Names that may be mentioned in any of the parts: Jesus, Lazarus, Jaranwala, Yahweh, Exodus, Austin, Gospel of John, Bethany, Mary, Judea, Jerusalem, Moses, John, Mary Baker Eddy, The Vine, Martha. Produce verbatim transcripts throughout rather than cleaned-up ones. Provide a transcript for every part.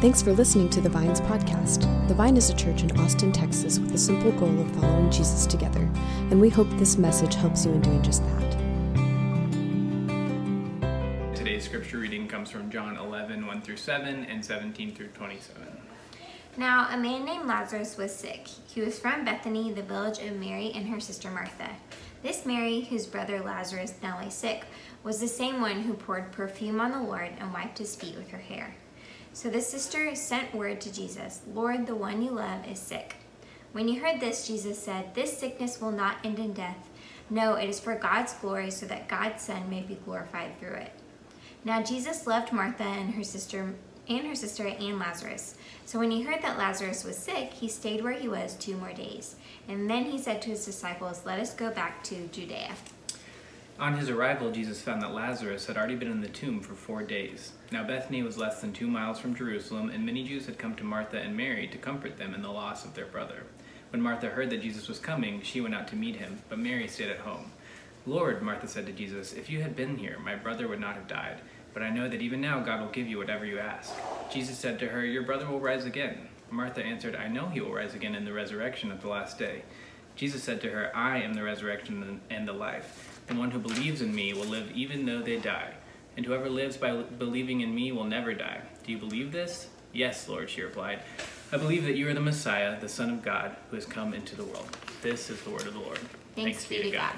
Thanks for listening to The Vine's podcast. The Vine is a church in Austin, Texas, with the simple goal of following Jesus together, and we hope this message helps you in doing just that. Today's scripture reading comes from John eleven, one through seven, and seventeen through twenty-seven. Now, a man named Lazarus was sick. He was from Bethany, the village of Mary and her sister Martha. This Mary, whose brother Lazarus now lay sick, was the same one who poured perfume on the Lord and wiped his feet with her hair. So the sister sent word to Jesus, "Lord, the one you love is sick." When he heard this, Jesus said, "This sickness will not end in death. No, it is for God's glory, so that God's Son may be glorified through it." Now Jesus loved Martha and her sister and her sister and Lazarus. So when he heard that Lazarus was sick, he stayed where he was two more days. And then he said to his disciples, "Let us go back to Judea." On his arrival, Jesus found that Lazarus had already been in the tomb for four days. Now Bethany was less than two miles from Jerusalem, and many Jews had come to Martha and Mary to comfort them in the loss of their brother. When Martha heard that Jesus was coming, she went out to meet him, but Mary stayed at home. "Lord," Martha said to Jesus, "if you had been here, my brother would not have died. But I know that even now God will give you whatever you ask." Jesus said to her, "Your brother will rise again." Martha answered, "I know he will rise again in the resurrection at the last day." Jesus said to her, "I am the resurrection and the life. The one who believes in me will live even though they die. And whoever lives by believing in me will never die. Do you believe this?" "Yes, Lord," she replied. "I believe that you are the Messiah, the Son of God, who has come into the world." This is the word of the Lord. Thanks, Thanks be to God. God.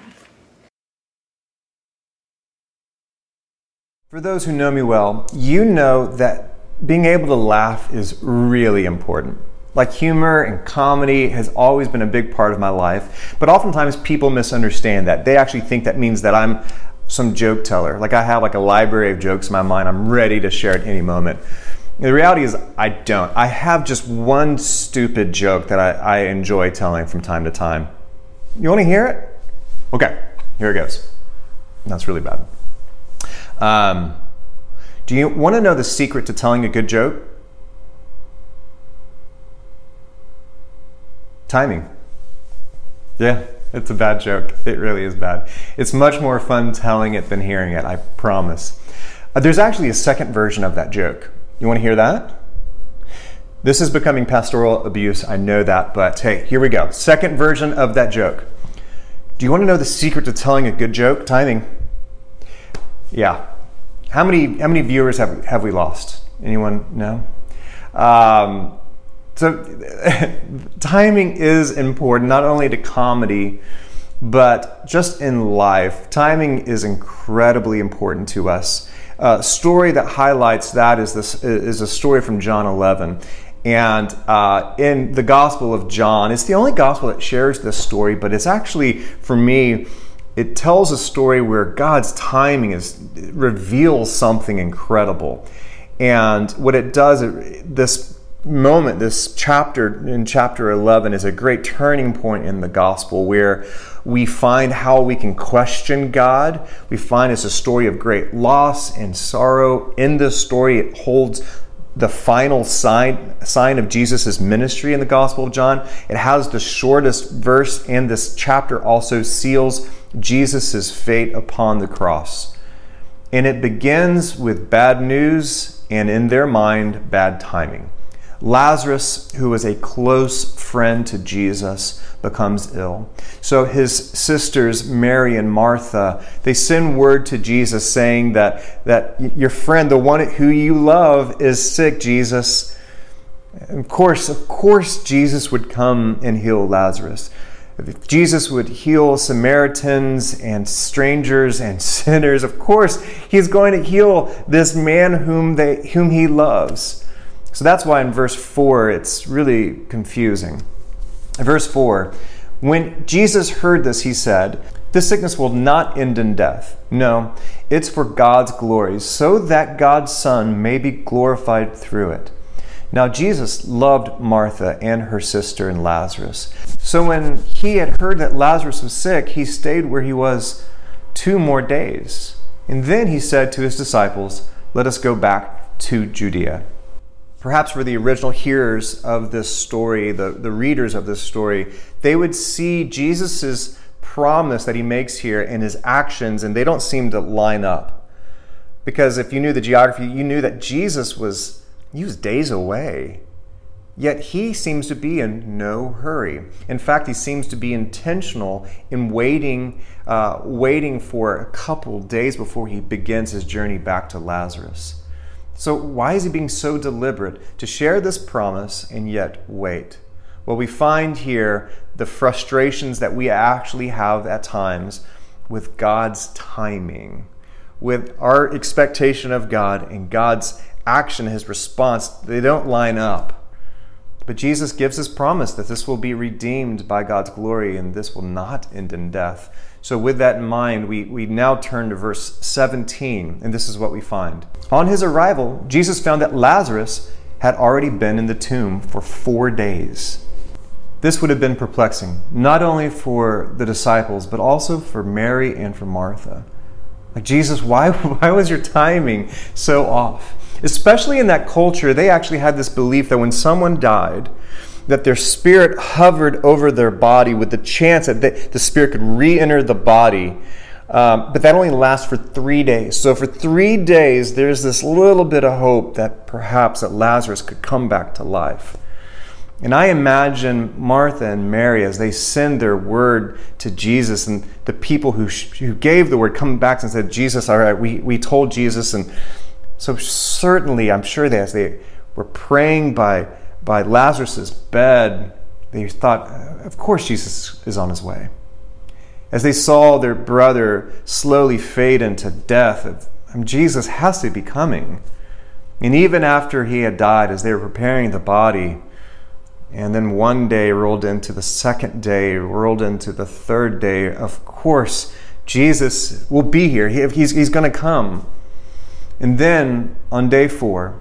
For those who know me well, you know that being able to laugh is really important. Like, humor and comedy has always been a big part of my life, but oftentimes people misunderstand that. They actually think that means that I'm some joke teller. Like, I have like a library of jokes in my mind. I'm ready to share at any moment. The reality is I don't. I have just one stupid joke that I, I enjoy telling from time to time. You want to hear it? Okay, here it goes. That's really bad. Um, do you want to know the secret to telling a good joke? Timing. Yeah, it's a bad joke. It really is bad. It's much more fun telling it than hearing it, I promise. Uh, there's actually a second version of that joke. You want to hear that? This is becoming pastoral abuse, I know that, but hey, here we go. Second version of that joke. Do you want to know the secret to telling a good joke? Timing. Yeah. How many how many viewers have have we lost? Anyone know? Um, so timing is important, not only to comedy, but just in life. Timing is incredibly important to us. A uh, story that highlights that is this is a story from John eleven. And uh, in the Gospel of John, it's the only gospel that shares this story, but it's actually, for me, it tells a story where God's timing is reveals something incredible. And what it does, it, this moment, this chapter in chapter eleven is a great turning point in the gospel where we find how we can question God. We find it's a story of great loss and sorrow. In this story, it holds the final sign sign of Jesus' ministry in the Gospel of John. It has the shortest verse, and this chapter also seals Jesus' fate upon the cross. And it begins with bad news and, in their mind, bad timing. Lazarus, who was a close friend to Jesus, becomes ill. So his sisters, Mary and Martha, they send word to Jesus saying that, that your friend, the one who you love, is sick, Jesus. Of course, of course, Jesus would come and heal Lazarus. If Jesus would heal Samaritans and strangers and sinners, of course, he's going to heal this man whom they, whom he loves. So that's why in verse four, it's really confusing. In verse four, when Jesus heard this, he said, "This sickness will not end in death. No, it's for God's glory, so that God's Son may be glorified through it." Now, Jesus loved Martha and her sister and Lazarus. So when he had heard that Lazarus was sick, he stayed where he was two more days. And then he said to his disciples, "Let us go back to Judea." Perhaps for the original hearers of this story, the, the readers of this story, they would see Jesus' promise that he makes here and his actions, and they don't seem to line up. Because if you knew the geography, you knew that Jesus was He was days away. Yet he seems to be in no hurry. In fact, he seems to be intentional in waiting, uh, waiting for a couple days before he begins his journey back to Lazarus. So why is he being so deliberate to share this promise and yet wait? Well, we find here the frustrations that we actually have at times with God's timing, with our expectation of God and God's action, his response. They don't line up. But Jesus gives his promise that this will be redeemed by God's glory and this will not end in death. So with that in mind, we, we now turn to verse seventeen, and this is what we find. On his arrival, Jesus found that Lazarus had already been in the tomb for four days. This would have been perplexing, not only for the disciples, but also for Mary and for Martha. Like, Jesus, why, why was your timing so off? Especially in that culture, they actually had this belief that when someone died, that their spirit hovered over their body with the chance that they, the spirit could re-enter the body. Um, but that only lasts for three days. So for three days, there's this little bit of hope that perhaps that Lazarus could come back to life. And I imagine Martha and Mary, as they send their word to Jesus, and the people who, who gave the word come back and said, Jesus, all right, we, we told Jesus. And so certainly, I'm sure that as they were praying by, by Lazarus' bed, they thought, of course Jesus is on his way. As they saw their brother slowly fade into death, Jesus has to be coming. And even after he had died, as they were preparing the body, and then one day rolled into the second day, rolled into the third day, of course, Jesus will be here. He, he's he's going to come. And then on day four,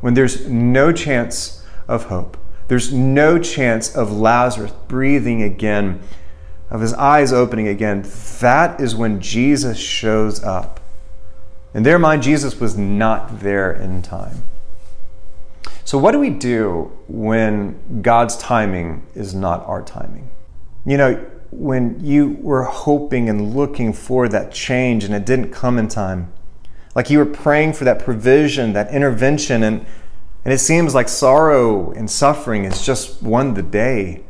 when there's no chance of hope, there's no chance of Lazarus breathing again, of his eyes opening again, that is when Jesus shows up. In their mind, Jesus was not there in time. So what do we do when God's timing is not our timing? You know, when you were hoping and looking for that change and it didn't come in time, like you were praying for that provision, that intervention, and, and it seems like sorrow and suffering has just won the day.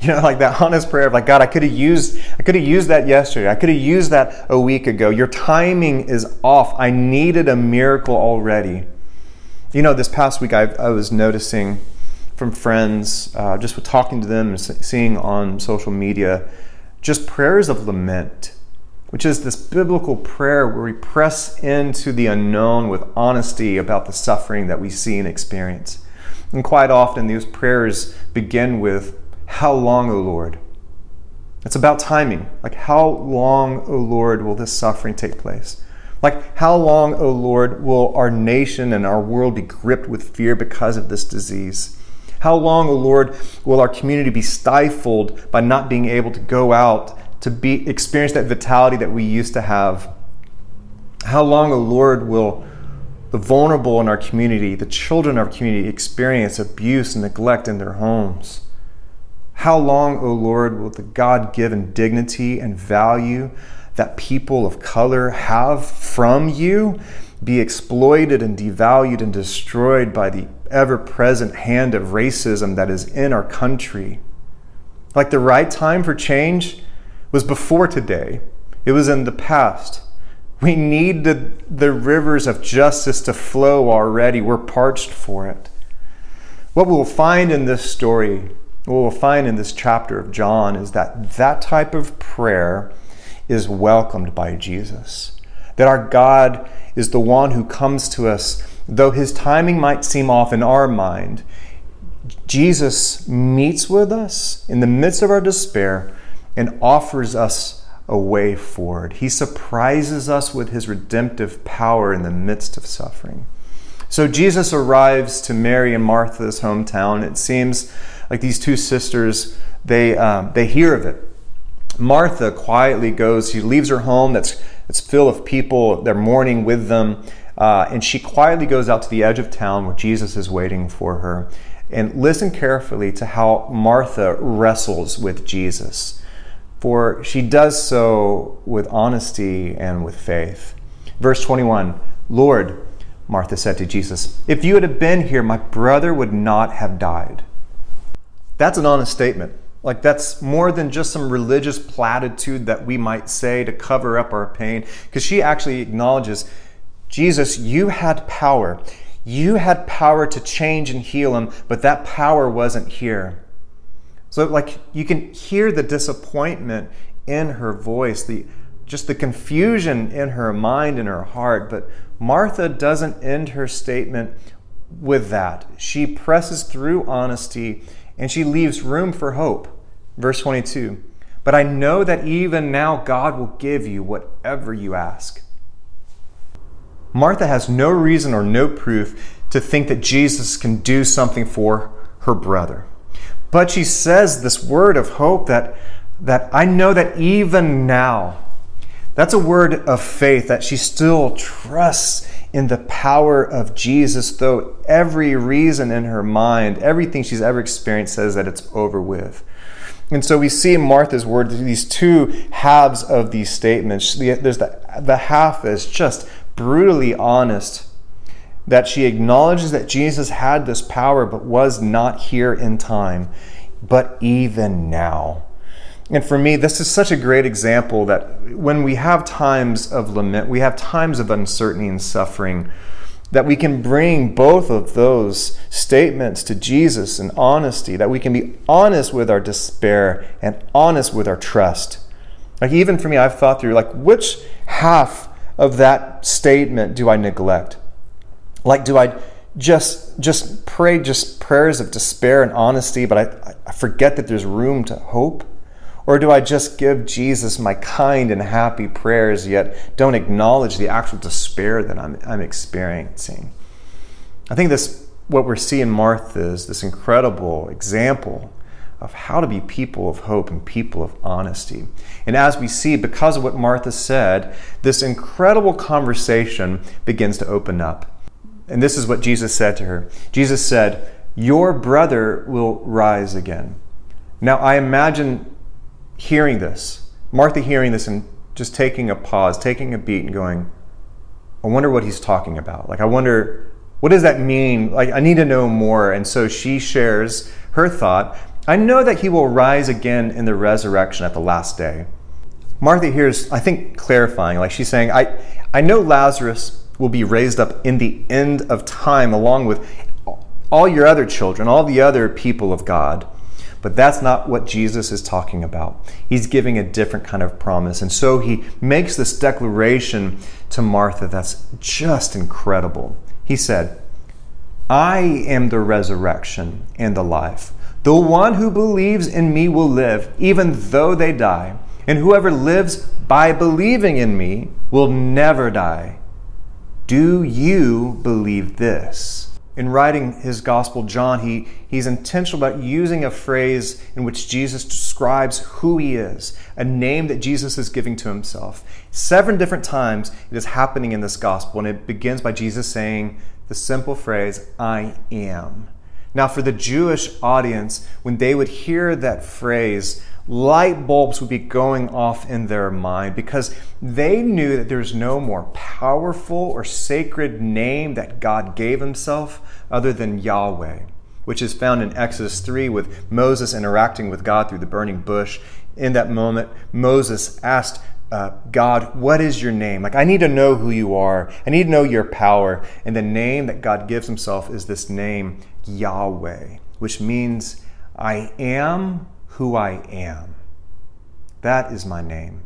You know, like that honest prayer of like, God, I could have used, I could have used that yesterday. I could have used that a week ago. Your timing is off. I needed a miracle already. You know, this past week I, I was noticing from friends, uh, just with talking to them and seeing on social media, just prayers of lament, which is this biblical prayer where we press into the unknown with honesty about the suffering that we see and experience. And quite often these prayers begin with, how long, O Lord? It's about timing. Like, how long, O Lord, will this suffering take place? Like, how long, O Lord, will our nation and our world be gripped with fear because of this disease? How long, O Lord, will our community be stifled by not being able to go out to be experience that vitality that we used to have? How long, O Lord, will the vulnerable in our community, the children of our community, experience abuse and neglect in their homes? How long, O Lord, will the God-given dignity and value that people of color have from you be exploited and devalued and destroyed by the ever-present hand of racism that is in our country? Like, the right time for change was before today. It was in the past. We need the, the rivers of justice to flow already. We're parched for it. What we'll find in this story, what we'll find in this chapter of John, is that that type of prayer is welcomed by Jesus. That our God is the one who comes to us, though his timing might seem off in our mind. Jesus meets with us in the midst of our despair and offers us a way forward. He surprises us with his redemptive power in the midst of suffering. So Jesus arrives to Mary and Martha's hometown. It seems like these two sisters, they um, they hear of it. Martha quietly goes, she leaves her home that's it's filled with people, they're mourning with them, uh, and she quietly goes out to the edge of town where Jesus is waiting for her. And listen carefully to how Martha wrestles with Jesus. For she does so with honesty and with faith. Verse twenty-one, Lord, Martha said to Jesus, "If you had been here, my brother would not have died." That's an honest statement. Like, that's more than just some religious platitude that we might say to cover up our pain. Because she actually acknowledges, Jesus, you had power. You had power to change and heal him, but that power wasn't here. So, like, you can hear the disappointment in her voice, the just the confusion in her mind and her heart. But Martha doesn't end her statement with that. She presses through honesty, and she leaves room for hope. Verse twenty-two, "But I know that even now God will give you whatever you ask." Martha has no reason or no proof to think that Jesus can do something for her brother. But she says this word of hope that, that I know that even now. That's a word of faith, that she still trusts in the power of Jesus, though every reason in her mind, everything she's ever experienced says that it's over with. And so we see in Martha's word these two halves of these statements. There's the, the half is just brutally honest, that she acknowledges that Jesus had this power but was not here in time, but even now. And for me, this is such a great example that when we have times of lament, we have times of uncertainty and suffering, that we can bring both of those statements to Jesus in honesty, that we can be honest with our despair and honest with our trust. Like, even for me, I've thought through, like, which half of that statement do I neglect? Like, do I just just pray just prayers of despair and honesty, but I, I forget that there's room to hope? Or do I just give Jesus my kind and happy prayers, yet don't acknowledge the actual despair that I'm, I'm experiencing? I think this, what we're seeing Martha is this incredible example of how to be people of hope and people of honesty. And as we see, because of what Martha said, this incredible conversation begins to open up. And this is what Jesus said to her. Jesus said, "Your brother will rise again." Now, I imagine hearing this, Martha hearing this and just taking a pause, taking a beat and going, I wonder what he's talking about. Like, I wonder, what does that mean? Like, I need to know more. And so she shares her thought. I know that he will rise again in the resurrection at the last day. Martha here's, I think, clarifying. Like, she's saying, I, I know Lazarus will be raised up in the end of time along with all your other children, all the other people of God. But that's not what Jesus is talking about. He's giving a different kind of promise. And so he makes this declaration to Martha that's just incredible. He said, "I am the resurrection and the life. The one who believes in me will live, even though they die. And whoever lives by believing in me will never die. Do you believe this?" In writing his Gospel, John, he, he's intentional about using a phrase in which Jesus describes who he is, a name that Jesus is giving to himself. Seven different times it is happening in this Gospel, and it begins by Jesus saying the simple phrase, "I am." Now, for the Jewish audience, when they would hear that phrase, light bulbs would be going off in their mind, because they knew that there's no more powerful or sacred name that God gave himself other than Yahweh, which is found in Exodus three with Moses interacting with God through the burning bush. In that moment, Moses asked uh, God, "What is your name? Like, I need to know who you are. I need to know your power." And the name that God gives himself is this name, Yahweh, which means I am who I am. That is my name.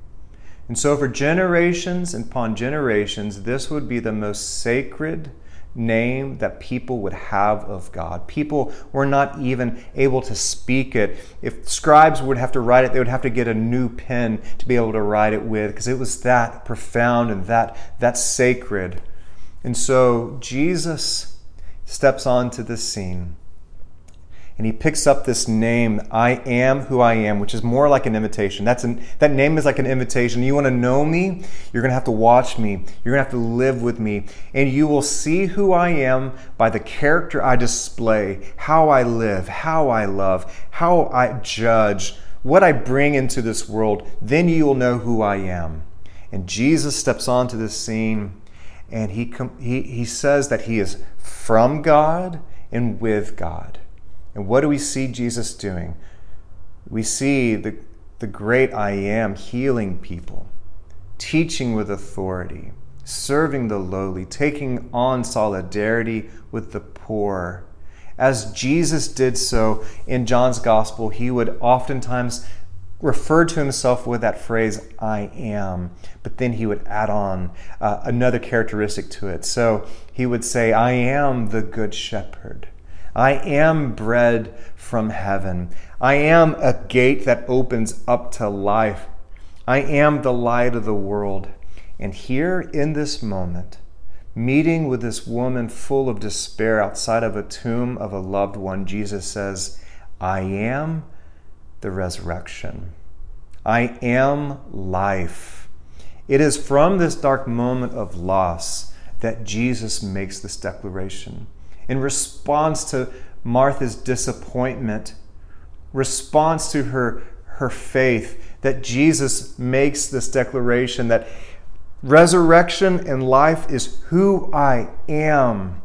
And so for generations and upon generations, this would be the most sacred name that people would have of God. People were not even able to speak it. If scribes would have to write it, they would have to get a new pen to be able to write it with, because it was that profound and that, that sacred. And so Jesus steps onto the scene. And he picks up this name, "I am who I am," which is more like an invitation. That's an, that name is like an invitation. You want to know me? You're going to have to watch me. You're going to have to live with me. And you will see who I am by the character I display, how I live, how I love, how I judge, what I bring into this world. Then you will know who I am. And Jesus steps onto this scene, and he com- he he says that he is from God and with God. And what do we see Jesus doing? We see the the great I Am healing people, teaching with authority, serving the lowly, taking on solidarity with the poor. As Jesus did so in John's gospel, he would oftentimes refer to himself with that phrase, I am, but then he would add on uh, another characteristic to it. So he would say, I am the good shepherd. I am bread from heaven. I am a gate that opens up to life. I am the light of the world. And here in this moment, meeting with this woman full of despair outside of a tomb of a loved one, Jesus says, I am the resurrection. I am life. It is from this dark moment of loss that Jesus makes this declaration. In response to Martha's disappointment, response to her, her faith, that Jesus makes this declaration that resurrection and life is who I am.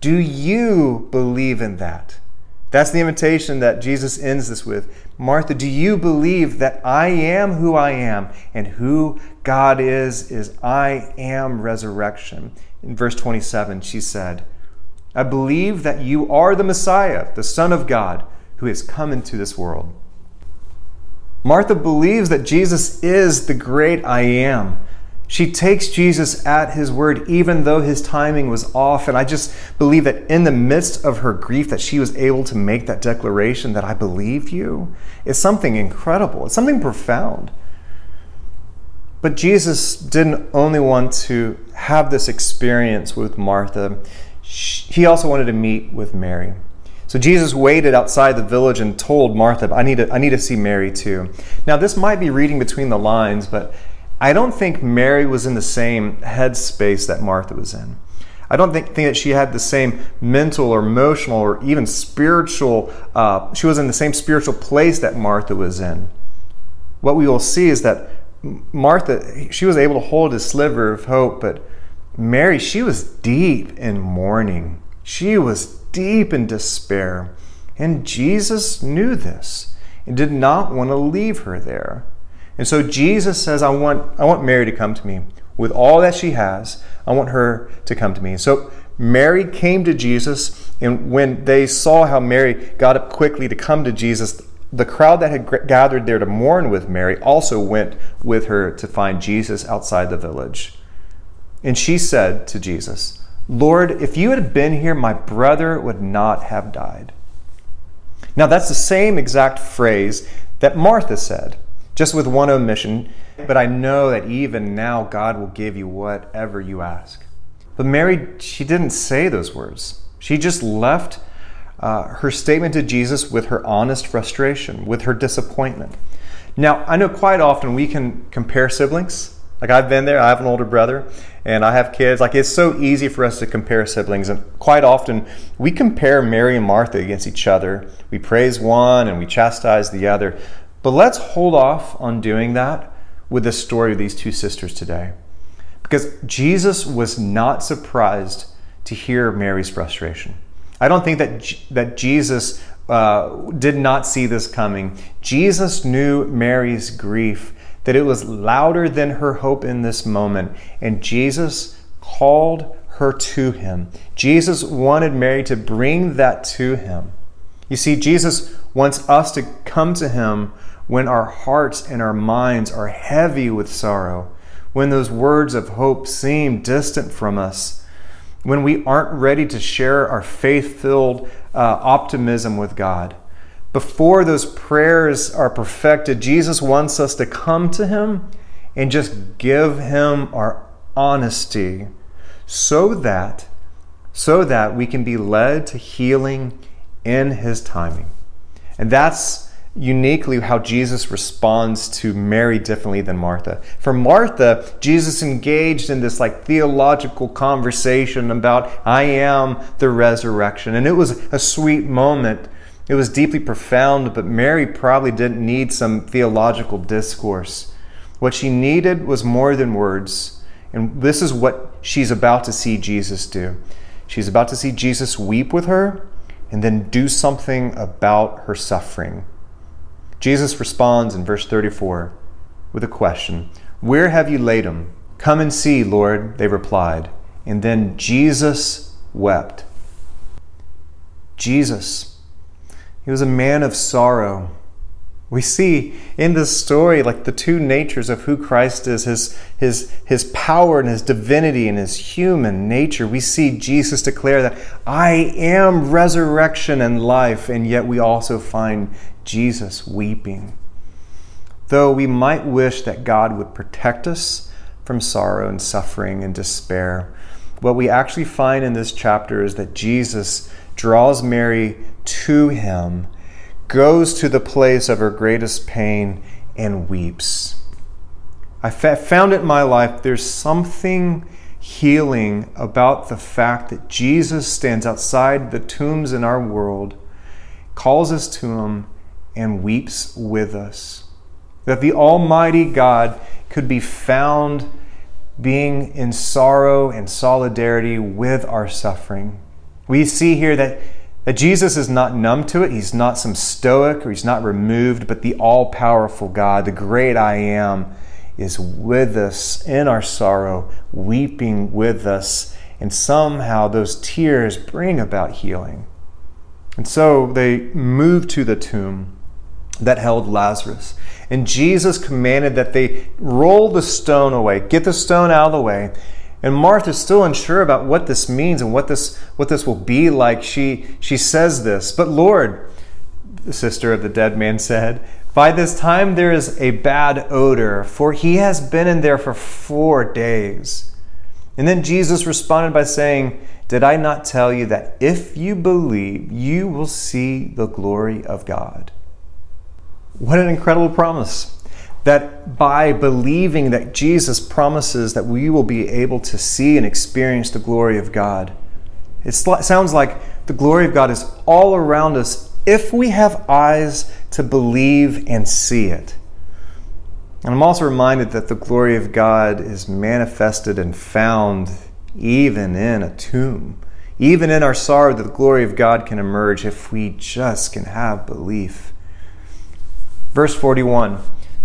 Do you believe in that? That's the invitation that Jesus ends this with. Martha, do you believe that I am who I am, and who God is, is I am resurrection? In verse twenty-seven, she said, I believe that you are the Messiah, the Son of God, who has come into this world. Martha believes that Jesus is the great I Am. She takes Jesus at his word, even though his timing was off. And I just believe that in the midst of her grief, that she was able to make that declaration that I believe you is something incredible. It's something profound. But Jesus didn't only want to have this experience with Martha. He also wanted to meet with Mary. So Jesus waited outside the village and told Martha, I need to, I need to see Mary too. Now, this might be reading between the lines, but I don't think Mary was in the same headspace that Martha was in. I don't think, think that she had the same mental or emotional or even spiritual, uh, she was in the same spiritual place that Martha was in. What we will see is that Martha, she was able to hold a sliver of hope, but Mary, she was deep in mourning. She was deep in despair. And Jesus knew this and did not want to leave her there. And so Jesus says, I want I want Mary to come to me. With all that she has, I want her to come to me. So Mary came to Jesus, and when they saw how Mary got up quickly to come to Jesus, the crowd that had gathered there to mourn with Mary also went with her to find Jesus outside the village. And she said to Jesus, Lord, if you had been here, my brother would not have died. Now that's the same exact phrase that Martha said, just with one omission, but I know that even now God will give you whatever you ask. But Mary, she didn't say those words. She just left uh, her statement to Jesus with her honest frustration, with her disappointment. Now, I know quite often we can compare siblings. Like I've been there, I have an older brother, and I have kids. Like it's so easy for us to compare siblings, and quite often we compare Mary and Martha against each other. We praise one and we chastise the other. But let's hold off on doing that with the story of these two sisters today, because Jesus was not surprised to hear Mary's frustration. I don't think that, G- that Jesus uh, did not see this coming. Jesus knew Mary's grief, that it was louder than her hope in this moment, and Jesus called her to him. Jesus wanted Mary to bring that to him. You see, Jesus wants us to come to him when our hearts and our minds are heavy with sorrow, when those words of hope seem distant from us, when we aren't ready to share our faith-filled uh, optimism with God. Before those prayers are perfected, Jesus wants us to come to him and just give him our honesty so that, so that we can be led to healing in his timing. And that's uniquely how Jesus responds to Mary differently than Martha. For Martha, Jesus engaged in this like theological conversation about I am the resurrection. And it was a sweet moment. It was deeply profound, but Mary probably didn't need some theological discourse. What she needed was more than words. And this is what she's about to see Jesus do. She's about to see Jesus weep with her and then do something about her suffering. Jesus responds in verse thirty-four with a question. "Where have you laid him?" "Come and see, Lord," they replied. And then Jesus wept. Jesus, he was a man of sorrow. We see in this story like the two natures of who Christ is, his, his, his power and his divinity and his human nature. We see Jesus declare that I am resurrection and life, and yet we also find Jesus weeping. Though we might wish that God would protect us from sorrow and suffering and despair, what we actually find in this chapter is that Jesus draws Mary to him, goes to the place of her greatest pain, and weeps. I found it in my life, there's something healing about the fact that Jesus stands outside the tombs in our world, calls us to him, and weeps with us. That the Almighty God could be found being in sorrow and solidarity with our suffering. We see here that That Jesus is not numb to it. He's not some stoic, or he's not removed, but the all-powerful God, the great I Am, is with us in our sorrow, weeping with us. And somehow those tears bring about healing. And so they moved to the tomb that held Lazarus. And Jesus commanded that they roll the stone away, get the stone out of the way. And Martha's still unsure about what this means and what this what this will be like. She she says this, "But Lord," the sister of the dead man said, "by this time there is a bad odor, for he has been in there for four days." And then Jesus responded by saying, "Did I not tell you that if you believe, you will see the glory of God?" What an incredible promise. That by believing that Jesus promises that we will be able to see and experience the glory of God. It sounds like the glory of God is all around us if we have eyes to believe and see it. And I'm also reminded that the glory of God is manifested and found even in a tomb. Even in our sorrow, the glory of God can emerge if we just can have belief. Verse forty-one.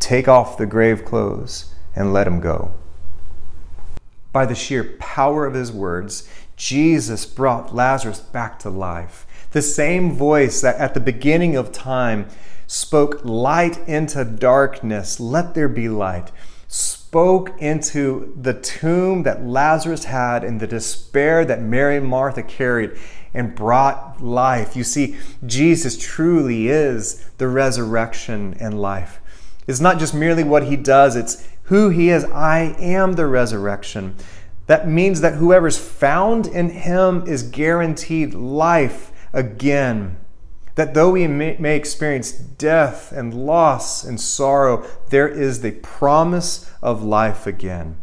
'Take off the grave clothes and let him go.'" By the sheer power of his words, Jesus brought Lazarus back to life. The same voice that at the beginning of time spoke light into darkness, "Let there be light," spoke into the tomb that Lazarus had and the despair that Mary and Martha carried, and brought life. You see, Jesus truly is the resurrection and life. It's not just merely what he does, it's who he is. I am the resurrection. That means that whoever's found in him is guaranteed life again. That though we may, may experience death and loss and sorrow, there is the promise of life again.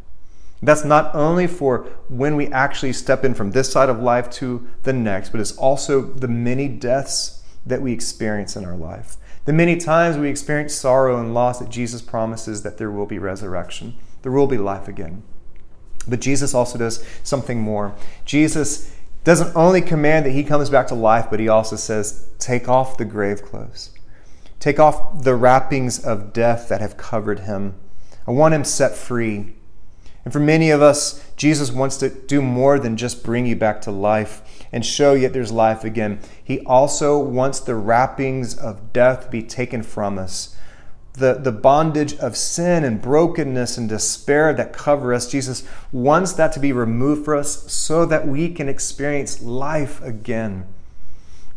That's not only for when we actually step in from this side of life to the next, but it's also the many deaths that we experience in our life. The many times we experience sorrow and loss, that Jesus promises that there will be resurrection. There will be life again. But Jesus also does something more. Jesus doesn't only command that he comes back to life, but he also says, "Take off the grave clothes. Take off the wrappings of death that have covered him. I want him set free." And for many of us, Jesus wants to do more than just bring you back to life and show you that there's life again. He also wants the wrappings of death to be taken from us. The, the bondage of sin and brokenness and despair that cover us, Jesus wants that to be removed for us so that we can experience life again.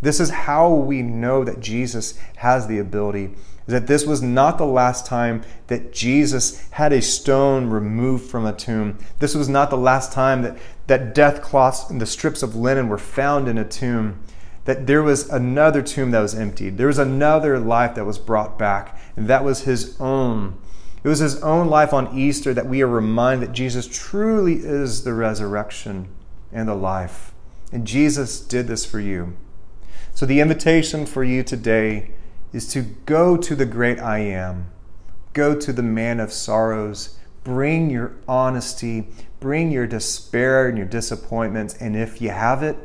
This is how we know that Jesus has the ability, that this was not the last time that Jesus had a stone removed from a tomb. This was not the last time that, that death cloths and the strips of linen were found in a tomb, that there was another tomb that was emptied. There was another life that was brought back, and that was his own. It was his own life on Easter that we are reminded that Jesus truly is the resurrection and the life. And Jesus did this for you. So the invitation for you today is to go to the great I am. Go to the man of sorrows. Bring your honesty. Bring your despair and your disappointments. And if you have it,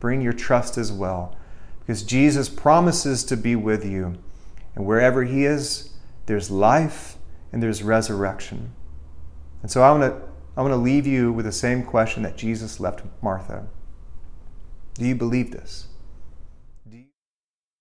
bring your trust as well. Because Jesus promises to be with you. And wherever he is, there's life and there's resurrection. And so I want to I want to leave you with the same question that Jesus left Martha. Do you believe this?